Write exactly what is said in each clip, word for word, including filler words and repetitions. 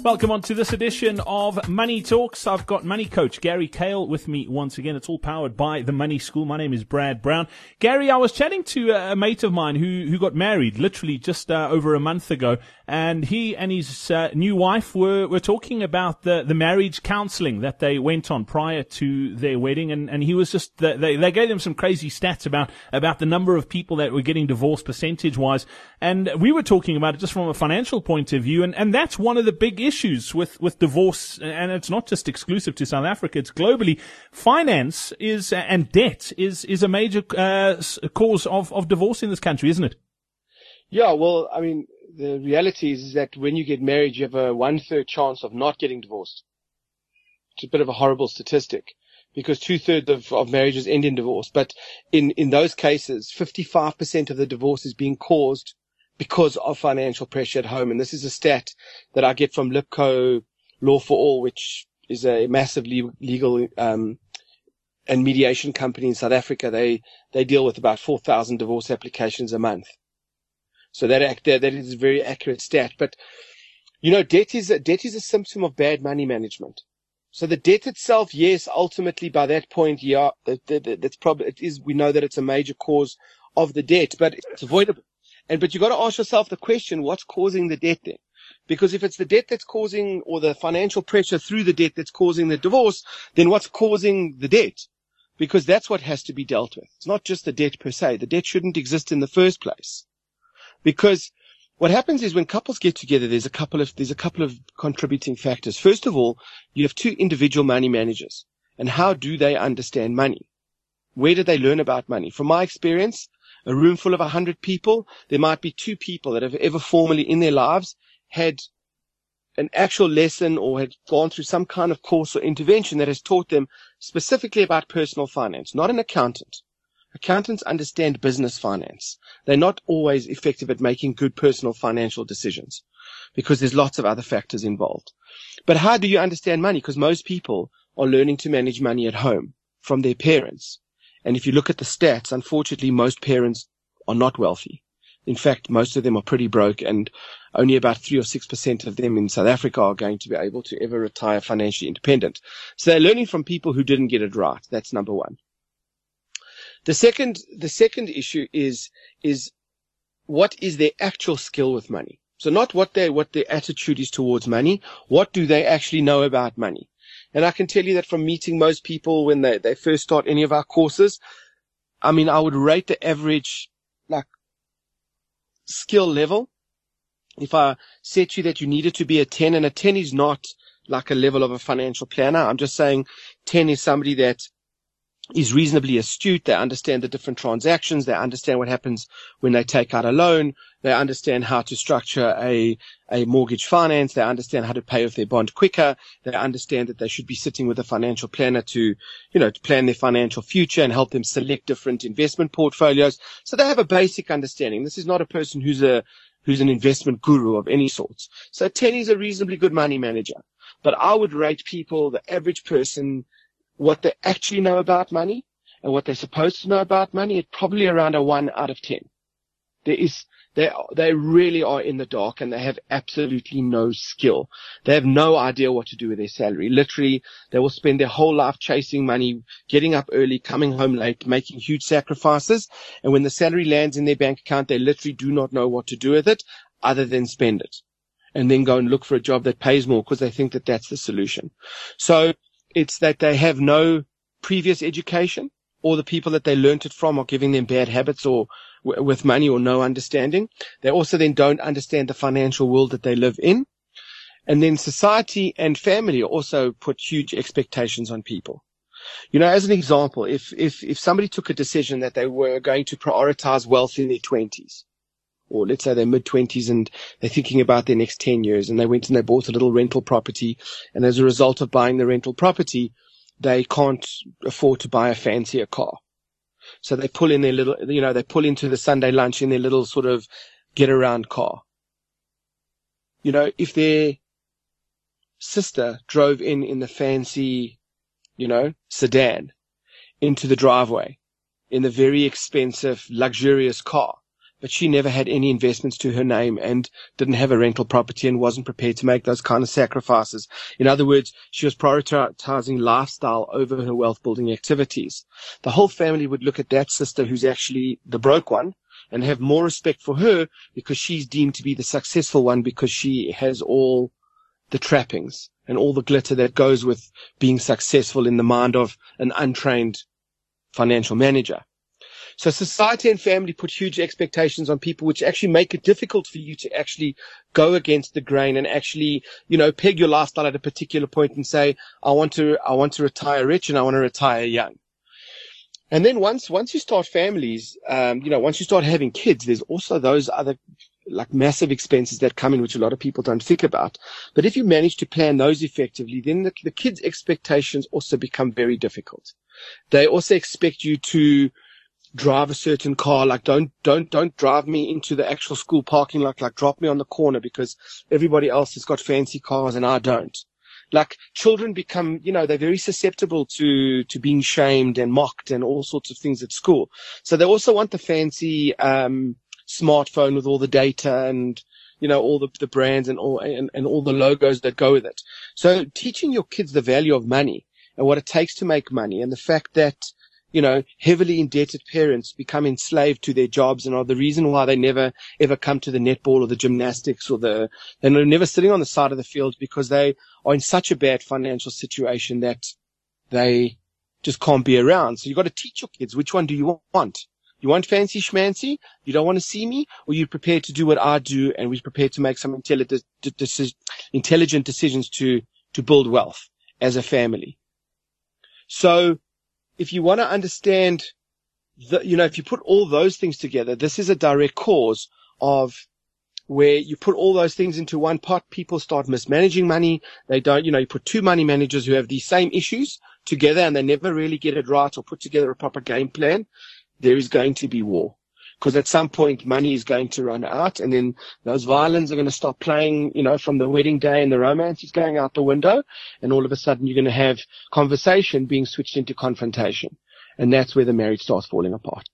Welcome on to this edition of Money Talks. I've got money coach Gary Kale with me once again. It's all powered by The Money School. My name is Brad Brown. Gary, I was chatting to a mate of mine who, who got married literally just uh, over a month ago, and he and his uh, new wife were, were talking about the, the marriage counseling that they went on prior to their wedding, and, and he was just, they, they gave them some crazy stats about, about the number of people that were getting divorced percentage-wise, and we were talking about it just from a financial point of view, and, and that's one of the big issues. Issues with, with divorce, and it's not just exclusive to South Africa, it's globally. Finance is, and debt is, is a major uh, cause of, of divorce in this country, isn't it? Yeah, well, I mean, the reality is that when you get married, you have a one-third chance of not getting divorced. It's a bit of a horrible statistic, because two-thirds of, of marriages end in divorce. But in, in those cases, fifty-five percent of the divorce is being caused because of financial pressure at home. And this is a stat that I get from Lipco Law for All, which is a massive legal um, and mediation company in South Africa. They they deal with about four thousand divorce applications a month. So that, that that is a very accurate stat. But, you know, debt is debt is a symptom of bad money management. So the debt itself, yes, ultimately by that point, yeah, that, that's probably it is. We know that it's a major cause of the debt, but it's avoidable. And, but you've got to ask yourself the question, what's causing the debt then? Because if it's the debt that's causing, or the financial pressure through the debt that's causing the divorce, then what's causing the debt? Because that's what has to be dealt with. It's not just the debt per se. The debt shouldn't exist in the first place. Because what happens is when couples get together, there's a couple of, there's a couple of contributing factors. First of all, you have two individual money managers. And how do they understand money? Where do they learn about money? From my experience, a room full of one hundred people, there might be two people that have ever formally in their lives had an actual lesson or had gone through some kind of course or intervention that has taught them specifically about personal finance, not an accountant. Accountants understand business finance. They're not always effective at making good personal financial decisions because there's lots of other factors involved. But how do you understand money? Because most people are learning to manage money at home from their parents. And if you look at the stats, unfortunately, most parents are not wealthy. In fact, most of them are pretty broke, and only about three or six percent of them in South Africa are going to be able to ever retire financially independent. So they're learning from people who didn't get it right. That's number one. The second, the second issue is, is what is their actual skill with money? So not what they, what their attitude is towards money. What do they actually know about money? And I can tell you that from meeting most people when they, they first start any of our courses, I mean, I would rate the average, like, skill level. If I said to you that you needed to be a ten, and a ten is not like a level of a financial planner. I'm just saying ten is somebody that is reasonably astute. They understand the different transactions. They understand what happens when they take out a loan. They understand how to structure a, a mortgage finance. They understand how to pay off their bond quicker. They understand that they should be sitting with a financial planner to, you know, to plan their financial future and help them select different investment portfolios. So they have a basic understanding. This is not a person who's a, who's an investment guru of any sorts. So ten is a reasonably good money manager, but I would rate people, the average person, what they actually know about money and what they're supposed to know about money, it's probably around a one out of ten. There is, they, they really are in the dark, and they have absolutely no skill. They have no idea what to do with their salary. Literally, they will spend their whole life chasing money, getting up early, coming home late, making huge sacrifices. And when the salary lands in their bank account, they literally do not know what to do with it other than spend it and then go and look for a job that pays more because they think that that's the solution. So it's that they have no previous education, or the people that they learnt it from are giving them bad habits or w- with money, or no understanding. They also then don't understand the financial world that they live in. And then society and family also put huge expectations on people. You know, as an example, if, if, if somebody took a decision that they were going to prioritize wealth in their twenties, or let's say they're mid-twenties and they're thinking about their next ten years, and they went and they bought a little rental property, and as a result of buying the rental property, they can't afford to buy a fancier car. So they pull in their little, you know, they pull into the Sunday lunch in their little sort of get-around car. You know, if their sister drove in in the fancy you know, sedan into the driveway in the very expensive, luxurious car. But she never had any investments to her name and didn't have a rental property and wasn't prepared to make those kind of sacrifices. In other words, she was prioritizing lifestyle over her wealth-building activities. The whole family would look at that sister, who's actually the broke one, and have more respect for her because she's deemed to be the successful one because she has all the trappings and all the glitter that goes with being successful in the mind of an untrained financial manager. So society and family put huge expectations on people, which actually make it difficult for you to actually go against the grain and actually, you know, peg your lifestyle at a particular point and say, I want to, I want to retire rich and I want to retire young. And then once, once you start families, um, you know, once you start having kids, there's also those other like massive expenses that come in, which a lot of people don't think about. But if you manage to plan those effectively, then the, the kids' expectations also become very difficult. They also expect you to drive a certain car, like don't, don't, don't drive me into the actual school parking lot, like drop me on the corner because everybody else has got fancy cars and I don't. Like children become, you know, they're very susceptible to, to being shamed and mocked and all sorts of things at school. So they also want the fancy, um, smartphone with all the data and, you know, all the, the brands and all, and, and all the logos that go with it. So teaching your kids the value of money and what it takes to make money and the fact that, you know, heavily indebted parents become enslaved to their jobs and are the reason why they never ever come to the netball or the gymnastics or the, they're never sitting on the side of the field because they are in such a bad financial situation that they just can't be around. So you've got to teach your kids, which one do you want? You want fancy schmancy? You don't want to see me? Or you're prepared to do what I do and we're prepared to make some intelligent, intelligent decisions to, to build wealth as a family. So, if you want to understand that, you know, if you put all those things together, this is a direct cause of where you put all those things into one pot. People start mismanaging money. They don't, you know, you put two money managers who have these same issues together and they never really get it right or put together a proper game plan. There is going to be war because at some point money is going to run out and then those violins are going to stop playing, you know, from the wedding day and the romance is going out the window. And all of a sudden you're going to have conversation being switched into confrontation. And that's where the marriage starts falling apart.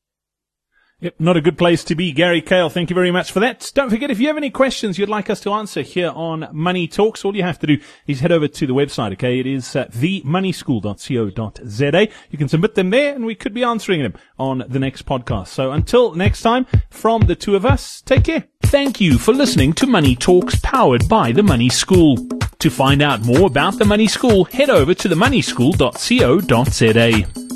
Yep, not a good place to be. Gary Kale, thank you very much for that. Don't forget, if you have any questions you'd like us to answer here on Money Talks, all you have to do is head over to the website, okay? It is uh, the money school dot co dot z a. You can submit them there, and we could be answering them on the next podcast. So until next time, from the two of us, take care. Thank you for listening to Money Talks, powered by The Money School. To find out more about The Money School, head over to the money school dot co dot z a.